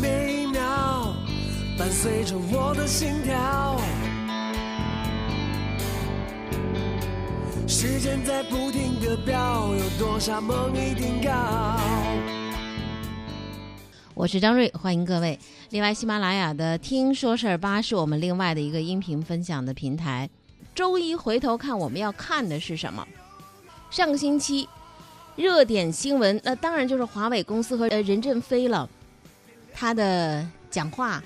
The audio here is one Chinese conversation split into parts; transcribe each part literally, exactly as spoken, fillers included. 每一秒伴随着我的心跳，时间在不停地飙，有多少梦一定高。我是张瑞，欢迎各位。另外，喜马拉雅的听说事儿吧是我们另外的一个音频分享的平台。周一回头看，我们要看的是什么？上个星期热点新闻，那当然就是华为公司和呃任正非了。他的讲话、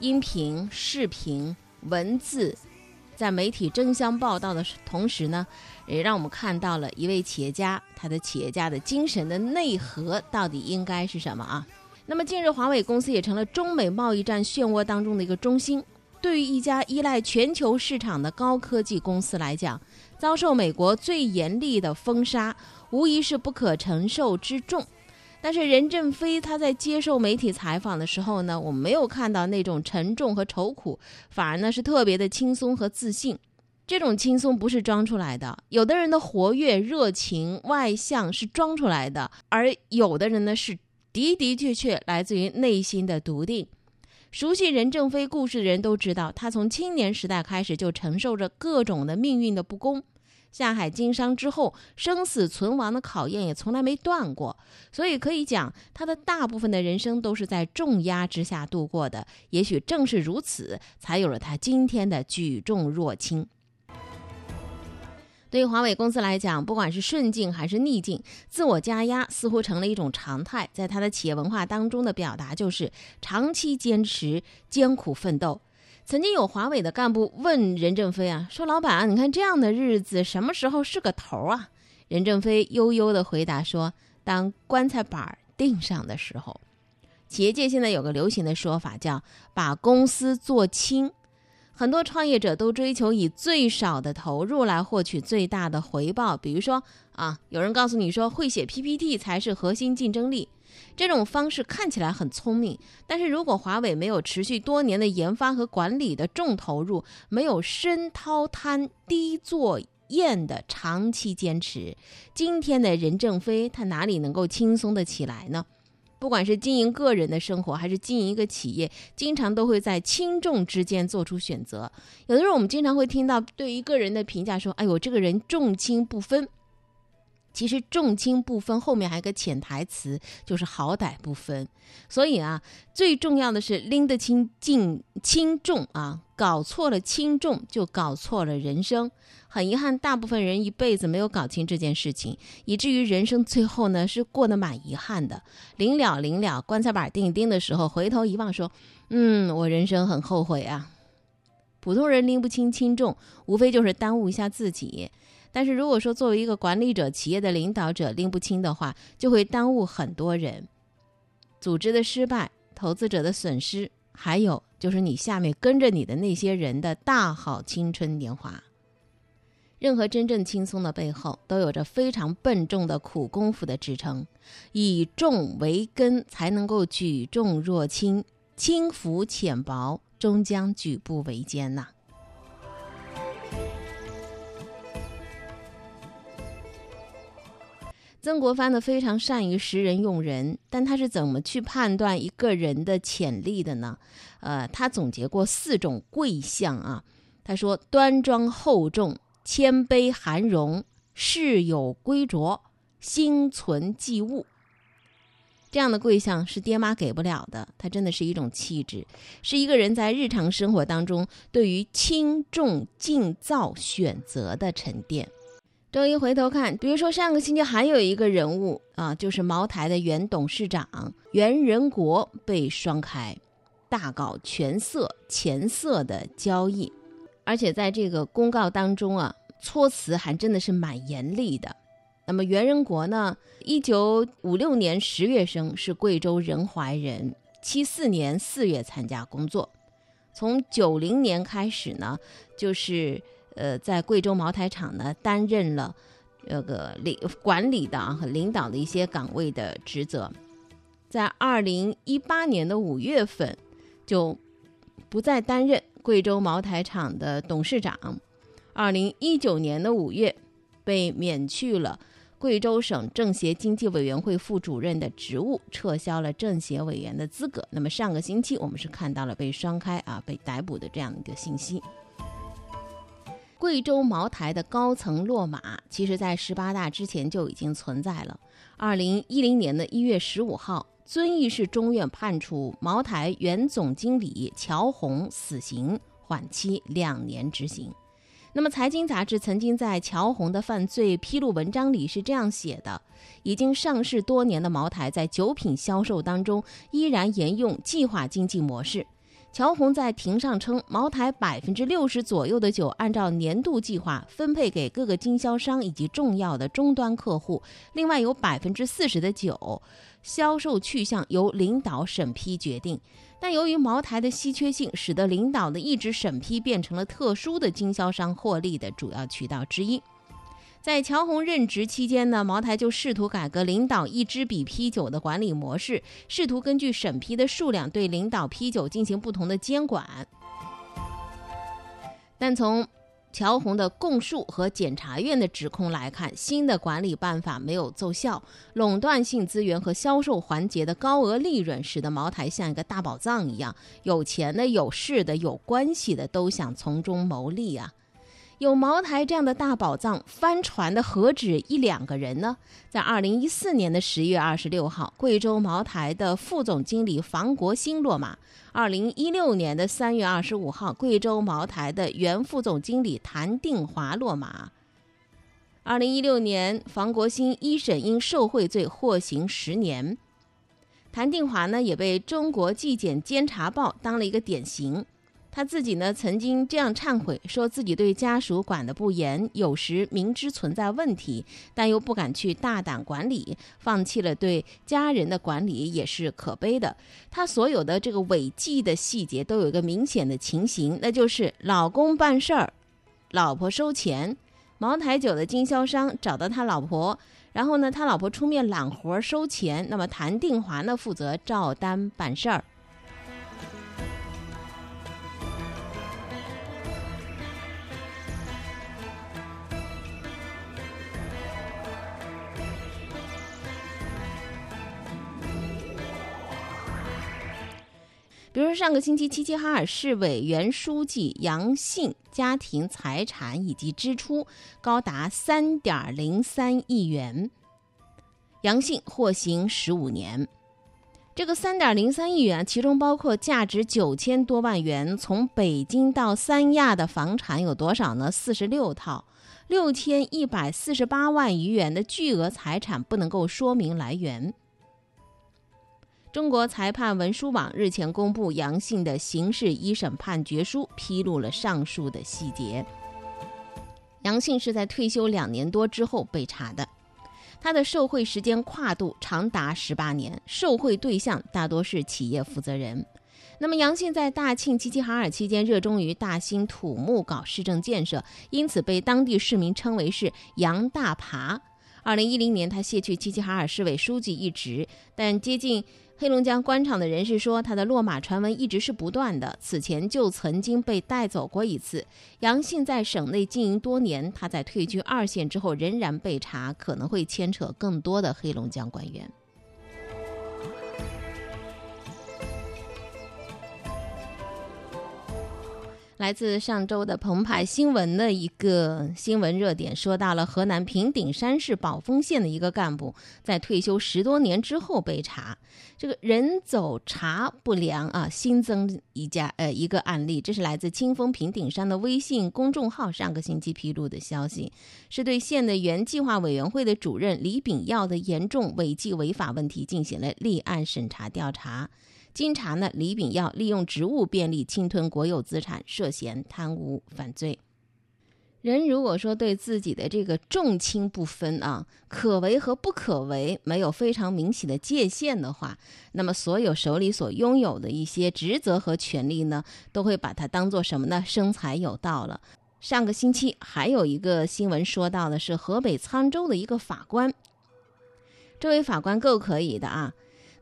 音频、视频、文字，在媒体争相报道的同时呢，也让我们看到了一位企业家，他的企业家的精神的内核到底应该是什么啊？那么近日，华为公司也成了中美贸易战漩涡当中的一个中心。对于一家依赖全球市场的高科技公司来讲，遭受美国最严厉的封杀，无疑是不可承受之重。但是任正非他在接受媒体采访的时候呢，我们没有看到那种沉重和愁苦，反而呢是特别的轻松和自信。这种轻松不是装出来的，有的人的活跃、热情、外向是装出来的，而有的人呢是的的确确来自于内心的笃定。熟悉任正非故事的人都知道，他从青年时代开始就承受着各种的命运的不公，下海经商之后，生死存亡的考验也从来没断过。所以可以讲，他的大部分的人生都是在重压之下度过的。也许正是如此，才有了他今天的举重若轻。对于华为公司来讲，不管是顺境还是逆境，自我加压似乎成了一种常态。在它的企业文化当中的表达就是长期坚持、艰苦奋斗。曾经有华为的干部问任正非啊，说老板啊，你看这样的日子什么时候是个头啊？任正非悠悠地回答说，当棺材板钉上的时候。企业界现在有个流行的说法叫把公司做轻。很多创业者都追求以最少的投入来获取最大的回报，比如说啊，有人告诉你说会写 P P T 才是核心竞争力，这种方式看起来很聪明，但是如果华为没有持续多年的研发和管理的重投入，没有深掏贪低做艳的长期坚持，今天的任正非他哪里能够轻松的起来呢？不管是经营个人的生活还是经营一个企业，经常都会在轻重之间做出选择。有的时候我们经常会听到对一个人的评价说，哎呦，这个人重轻不分。其实重轻不分后面还有个潜台词，就是好歹不分。所以啊，最重要的是拎得清轻重啊，搞错了轻重就搞错了人生。很遗憾，大部分人一辈子没有搞清这件事情，以至于人生最后呢是过得蛮遗憾的。临了临了，棺材板钉钉的时候，回头一望说，嗯，我人生很后悔啊。普通人拎不清轻重，无非就是耽误一下自己。但是如果说作为一个管理者、企业的领导者拎不清的话，就会耽误很多人。组织的失败、投资者的损失，还有就是你下面跟着你的那些人的大好青春年华。任何真正轻松的背后，都有着非常笨重的苦功夫的支撑。以重为根，才能够举重若轻，轻浮浅薄，终将举步维艰呐。曾国藩呢非常善于识人用人，但他是怎么去判断一个人的潜力的呢？呃，他总结过四种贵相啊。他说：端庄厚重、谦卑含容、事有归着、心存济物。这样的贵相是爹妈给不了的，它真的是一种气质，是一个人在日常生活当中对于轻重静躁选择的沉淀。周一回头看，比如说上个星期还有一个人物啊，就是茅台的原董事长袁仁国被双开，大搞权色钱色的交易，而且在这个公告当中啊，措辞还真的是蛮严厉的。那么袁仁国呢，一九五六年十月生，是贵州仁怀人，七四年四月参加工作，从九零年开始呢，就是。呃，在贵州茅台厂呢，担任了这个领管理的和领导的一些岗位的职责，在二零一八年的五月份就不再担任贵州茅台厂的董事长，二零一九年的五月被免去了贵州省政协经济委员会副主任的职务，撤销了政协委员的资格。那么上个星期我们是看到了被双开啊被逮捕的这样一个信息。贵州茅台的高层落马，其实在十八大之前就已经存在了。二零一零年的一月十五号，遵义市中院判处茅台原总经理乔红死刑，缓期两年执行。那么财经杂志曾经在乔红的犯罪披露文章里是这样写的，已经上市多年的茅台在酒品销售当中依然沿用计划经济模式。乔红在庭上称，茅台 百分之六十 左右的酒按照年度计划分配给各个经销商以及重要的终端客户，另外有 百分之四十 的酒销售去向由领导审批决定，但由于茅台的稀缺性，使得领导的一纸审批变成了特殊的经销商获利的主要渠道之一。在乔红任职期间呢，茅台就试图改革领导一支笔批酒的管理模式，试图根据审批的数量对领导批酒进行不同的监管。但从乔红的供述和检察院的指控来看，新的管理办法没有奏效，垄断性资源和销售环节的高额利润使得茅台像一个大宝藏一样，有钱的、有势的、有关系的都想从中牟利啊。有茅台这样的大宝藏，翻船的何止一两个人呢？在二零一四年的十月二十六号，贵州茅台的副总经理房国兴落马；二零一六年的三月二十五号，贵州茅台的原副总经理谭定华落马；二零一六年，房国兴一审因受贿罪获刑十年，谭定华呢也被中国纪检监察报当了一个典型。他自己呢曾经这样忏悔，说自己对家属管得不严，有时明知存在问题但又不敢去大胆管理，放弃了对家人的管理也是可悲的。他所有的这个违纪的细节都有一个明显的情形，那就是老公办事儿，老婆收钱。茅台酒的经销商找到他老婆，然后呢他老婆出面揽活收钱，那么谭定华呢负责照单办事儿。比如说上个星期，齐齐哈尔市委原书记杨信家庭财产以及支出高达 三点零三亿元，杨信获刑十五年。这个 三点零三亿元其中包括价值九千多万元从北京到三亚的房产有多少呢？四十六套，六千一百四十八万余元的巨额财产不能够说明来源。中国裁判文书网日前公布杨信的刑事一审判决书，披露了上述的细节。杨信是在退休两年多之后被查的，他的受贿时间跨度长达十八年，受贿对象大多是企业负责人。那么杨信在大庆齐齐哈尔期间热衷于大兴土木搞市政建设，因此被当地市民称为是杨大爬。二零一零年他卸去齐齐哈尔市委书记一职，但接近黑龙江官场的人士说，他的落马传闻一直是不断的，此前就曾经被带走过一次。杨信在省内经营多年，他在退居二线之后仍然被查，可能会牵扯更多的黑龙江官员。来自上周的澎湃新闻的一个新闻热点，说到了河南平顶山市宝丰县的一个干部在退休十多年之后被查，这个人走茶不凉啊，新增一家呃一个案例。这是来自清风平顶山的微信公众号上个星期披露的消息，是对县的原计划委员会的主任李炳耀的严重违纪违法问题进行了立案审查调查。经查呢，李炳耀利用职务便利侵吞国有资产，涉嫌贪污犯罪。人如果说对自己的这个重轻不分啊，可为和不可为没有非常明显的界限的话，那么所有手里所拥有的一些职责和权利呢，都会把它当做什么呢？生财有道了。上个星期还有一个新闻说到的是河北沧州的一个法官，这位法官够可以的啊，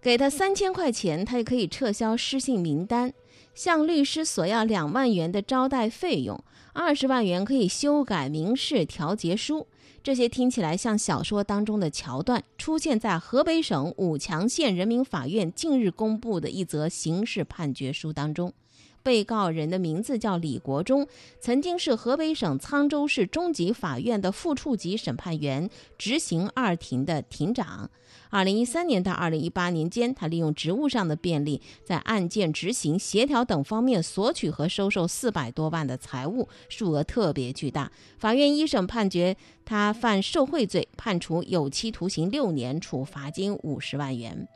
给他三千块钱，他也可以撤销失信名单；向律师索要两万元的招待费用，二十万元可以修改民事调解书。这些听起来像小说当中的桥段，出现在河北省武强县人民法院近日公布的一则刑事判决书当中。被告人的名字叫李国忠，曾经是河北省沧州市中级法院的副处级审判员，执行二庭的庭长。二零一三年到二零一八年间，他利用职务上的便利，在案件执行、协调等方面索取和收受四百多万的财物，数额特别巨大。法院一审判决他犯受贿罪，判处有期徒刑六年，处罚金五十万元。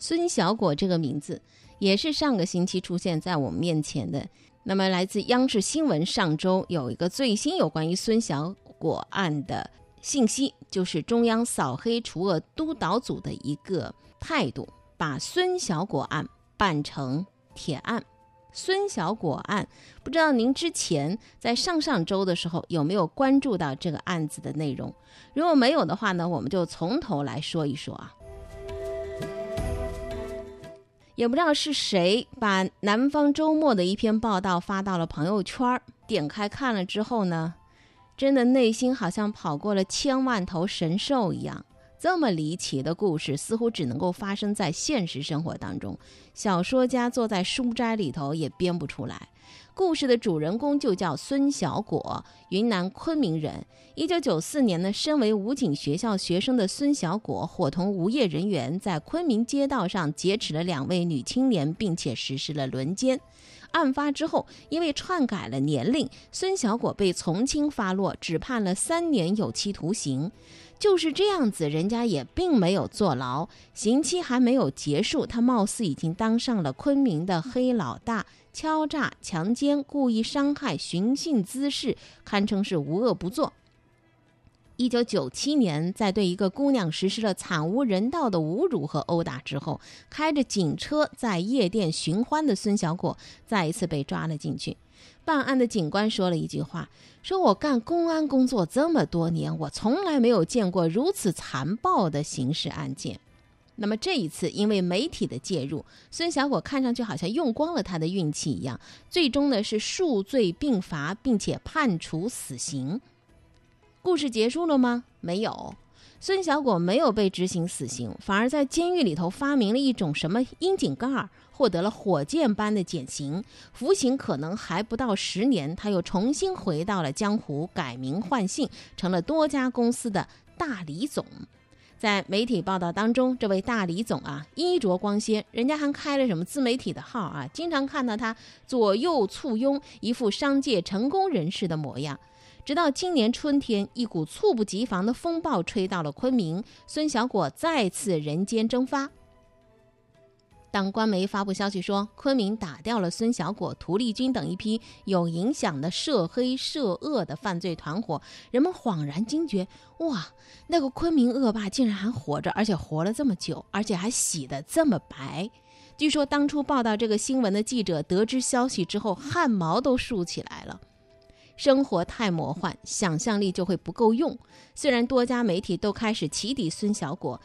孙小果这个名字也是上个星期出现在我们面前的。那么来自央视新闻上周有一个最新有关于孙小果案的信息，就是中央扫黑除恶督导组的一个态度，把孙小果案办成铁案。孙小果案，不知道您之前在上上周的时候有没有关注到这个案子的内容？如果没有的话呢，我们就从头来说一说啊。也不知道是谁把南方周末的一篇报道发到了朋友圈，点开看了之后呢，真的内心好像跑过了千万头神兽一样。这么离奇的故事似乎只能够发生在现实生活当中，小说家坐在书斋里头也编不出来。故事的主人公就叫孙小果，云南昆明人。一九九四年呢，身为武警学校学生的孙小果伙同无业人员在昆明街道上劫持了两位女青年，并且实施了轮奸。案发之后，因为篡改了年龄，孙小果被从轻发落，只判了三年有期徒刑。就是这样子，人家也并没有坐牢，刑期还没有结束，他貌似已经当上了昆明的黑老大，敲诈、强奸、故意伤害、寻衅滋事，堪称是无恶不作。一九九七年，在对一个姑娘实施了惨无人道的侮辱和殴打之后，开着警车在夜店寻欢的孙小果再一次被抓了进去。办案的警官说了一句话，说我干公安工作这么多年，我从来没有见过如此残暴的刑事案件。那么这一次因为媒体的介入，孙小果看上去好像用光了他的运气一样，最终呢是数罪并罚，并且判处死刑。故事结束了吗？没有，孙小果没有被执行死刑，反而在监狱里头发明了一种什么窨井盖，获得了火箭般的减刑，服刑可能还不到十年，他又重新回到了江湖，改名换姓，成了多家公司的大李总。在媒体报道当中，这位大李总啊，衣着光鲜，人家还开了什么自媒体的号啊，经常看到他左右簇拥，一副商界成功人士的模样。直到今年春天，一股猝不及防的风暴吹到了昆明，孙小果再次人间蒸发。当官媒发布消息说昆明打掉了孙小果、涂丽君等一批有影响的涉黑涉恶的犯罪团伙，人们恍然惊觉，哇，那个昆明恶霸竟然还活着，而且活了这么久，而且还洗得这么白。据说当初报道这个新闻的记者得知消息之后，汗毛都竖起来了。生活太魔幻，想象力就会不够用。虽然多家媒体都开始起底孙小果，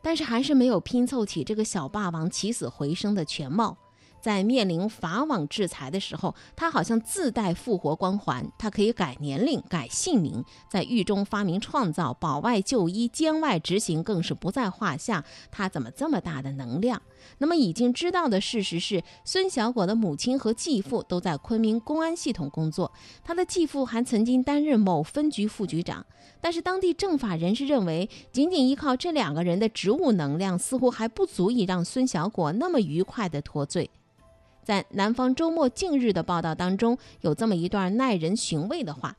但是还是没有拼凑起这个小霸王起死回生的全貌。在面临法网制裁的时候，他好像自带复活光环，他可以改年龄、改姓名，在狱中发明创造，保外就医、监外执行更是不在话下。他怎么这么大的能量？那么已经知道的事实是，孙小果的母亲和继父都在昆明公安系统工作，他的继父还曾经担任某分局副局长。但是当地政法人士认为，仅仅依靠这两个人的职务能量，似乎还不足以让孙小果那么愉快地脱罪。在南方周末近日的报道当中，有这么一段耐人寻味的话。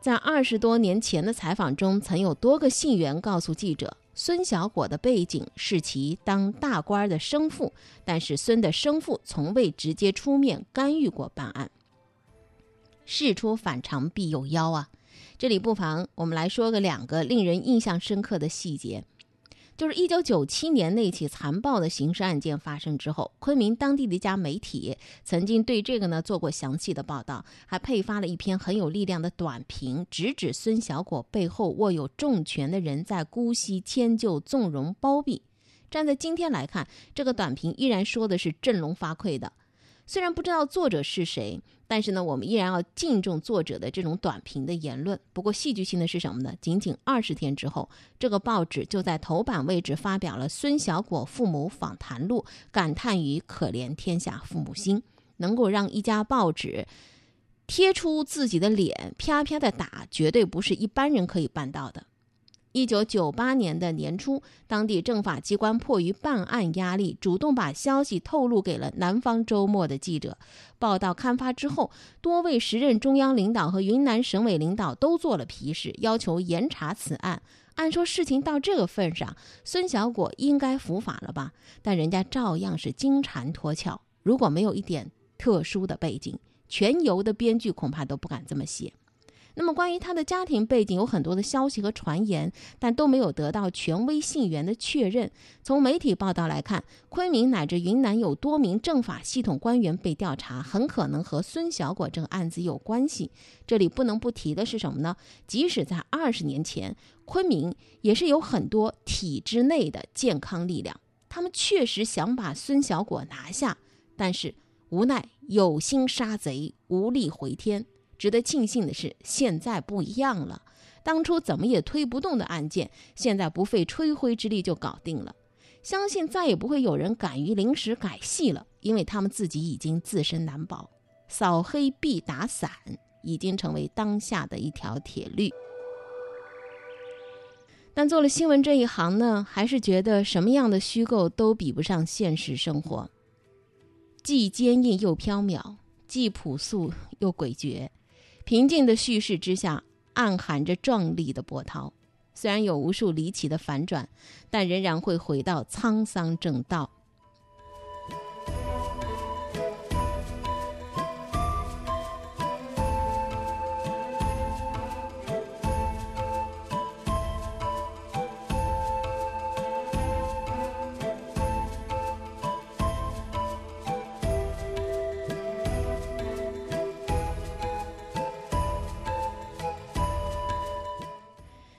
在二十多年前的采访中，曾有多个信源告诉记者，孙小果的背景是其当大官的生父，但是孙的生父从未直接出面干预过办案。事出反常必有妖啊！这里不妨我们来说个两个令人印象深刻的细节。就是一九九七年那起残暴的刑事案件发生之后，昆明当地的一家媒体曾经对这个呢做过详细的报道，还配发了一篇很有力量的短评，直指孙小果背后握有重权的人在姑息、迁就、纵容、包庇。站在今天来看，这个短评依然说的是振聋发聩的。虽然不知道作者是谁，但是呢，我们依然要敬重作者的这种短评的言论。不过戏剧性的是什么呢？仅仅二十天之后，这个报纸就在头版位置发表了孙小果父母访谈录，感叹于可怜天下父母心。能够让一家报纸贴出自己的脸，啪啪的打，绝对不是一般人可以办到的。一九九八年的年初，当地政法机关迫于办案压力，主动把消息透露给了南方周末的记者。报道刊发之后，多位时任中央领导和云南省委领导都做了批示，要求严查此案。按说事情到这个份上，孙小果应该伏法了吧，但人家照样是金蝉脱壳。如果没有一点特殊的背景，全游的编剧恐怕都不敢这么写。那么关于他的家庭背景有很多的消息和传言，但都没有得到权威信源的确认。从媒体报道来看，昆明乃至云南有多名政法系统官员被调查，很可能和孙小果这个案子有关系。这里不能不提的是什么呢？即使在二十年前，昆明也是有很多体制内的健康力量，他们确实想把孙小果拿下，但是无奈有心杀贼，无力回天。值得庆幸的是，现在不一样了。当初怎么也推不动的案件，现在不费吹灰之力就搞定了。相信再也不会有人敢于临时改戏了，因为他们自己已经自身难保。扫黑必打伞已经成为当下的一条铁律。但做了新闻这一行呢，还是觉得什么样的虚构都比不上现实生活，既坚硬又缥缈，既朴素又诡谲。平静的叙事之下，暗含着壮丽的波涛。虽然有无数离奇的反转，但仍然会回到沧桑正道。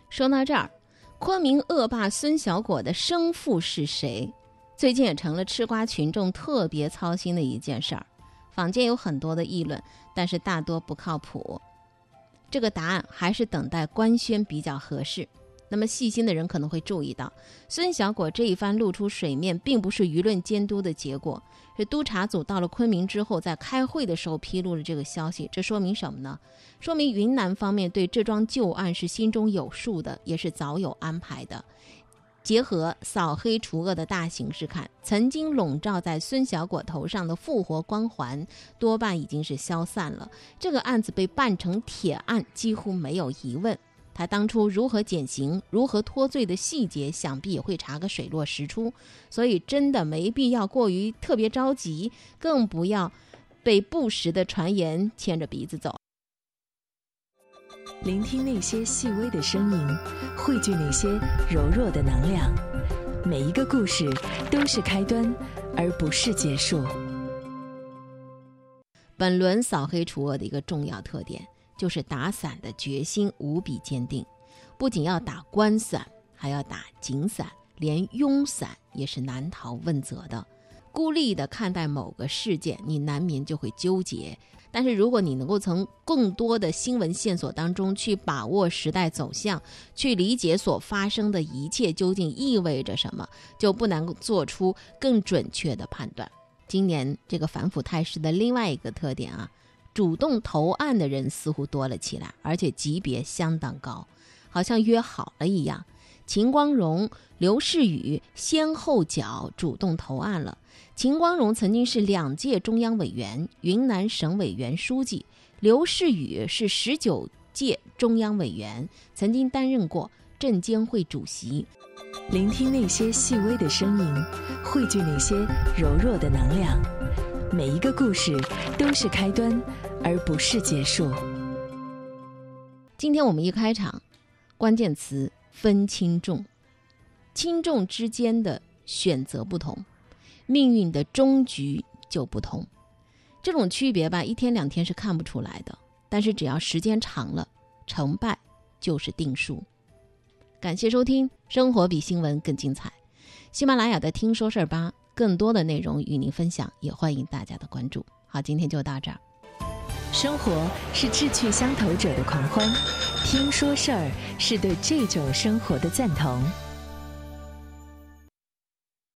说到这儿，昆明恶霸孙小果的生父是谁，最近也成了吃瓜群众特别操心的一件事儿。坊间有很多的议论，但是大多不靠谱。这个答案还是等待官宣比较合适。那么细心的人可能会注意到，孙小果这一番露出水面，并不是舆论监督的结果，是督察组到了昆明之后，在开会的时候披露了这个消息。这说明什么呢？说明云南方面对这桩旧案是心中有数的，也是早有安排的。结合扫黑除恶的大形势看，曾经笼罩在孙小果头上的复活光环多半已经是消散了，这个案子被办成铁案几乎没有疑问。他当初如何减刑，如何脱罪的细节，想必也会查个水落石出。所以真的没必要过于特别着急，更不要被不实的传言牵着鼻子走。聆听那些细微的声音，汇聚那些柔弱的能量。每一个故事都是开端，而不是结束。本轮扫黑除恶的一个重要特点，就是打伞的决心无比坚定，不仅要打官伞，还要打井伞，连庸伞也是难逃问责的。孤立的看待某个事件，你难免就会纠结，但是如果你能够从更多的新闻线索当中去把握时代走向，去理解所发生的一切究竟意味着什么，就不难做出更准确的判断。今年这个反腐态势的另外一个特点啊，主动投案的人似乎多了起来，而且级别相当高，好像约好了一样。秦光荣、刘士宇先后脚主动投案了。秦光荣曾经是两届中央委员、云南省委原书记，刘士宇是十九届中央委员，曾经担任过证监会主席。聆听那些细微的声音，汇聚那些柔弱的能量。每一个故事都是开端，而不是结束。今天我们一开场，关键词分轻重，轻重之间的选择不同，命运的终局就不同。这种区别吧，一天两天是看不出来的，但是只要时间长了，成败就是定数。感谢收听，生活比新闻更精彩。喜马拉雅的听说事儿吧，更多的内容与您分享，也欢迎大家的关注。好，今天就到这儿。生活是志趣相投者的狂欢，听说事儿是对这种生活的赞同。